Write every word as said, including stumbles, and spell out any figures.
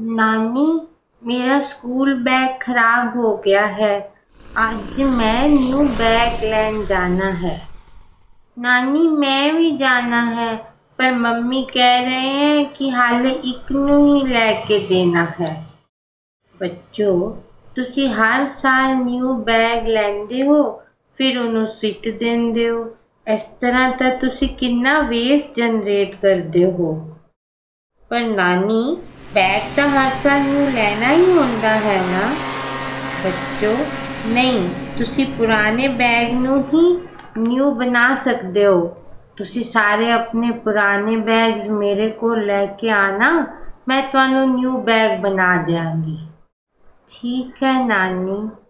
नानी, मेरा school bag खराब हो गया है। आज मैं न्यू बैग लेने जाना है। नानी, मैं भी जाना है, पर मम्मी कह रहे हैं कि हाले एक नू ही लेके देना है। बच्चों, तुसी हर साल न्यू बैग लैंदे हो, फिर उन्होंने सिट देंदे हो। इस तरह तो तुसी कितना वेस्ट जनरेट करते हो। पर नानी, बैग तो हर साल न्यू लेना ही होता है ना। बच्चों, नहीं, तुसी पुराने बैग नू ही न्यू बना सकते हो। तुसी सारे अपने पुराने बैग्स मेरे को लेके आना, मैं तुहानू न्यू बैग बना देंगी। ठीक है नानी।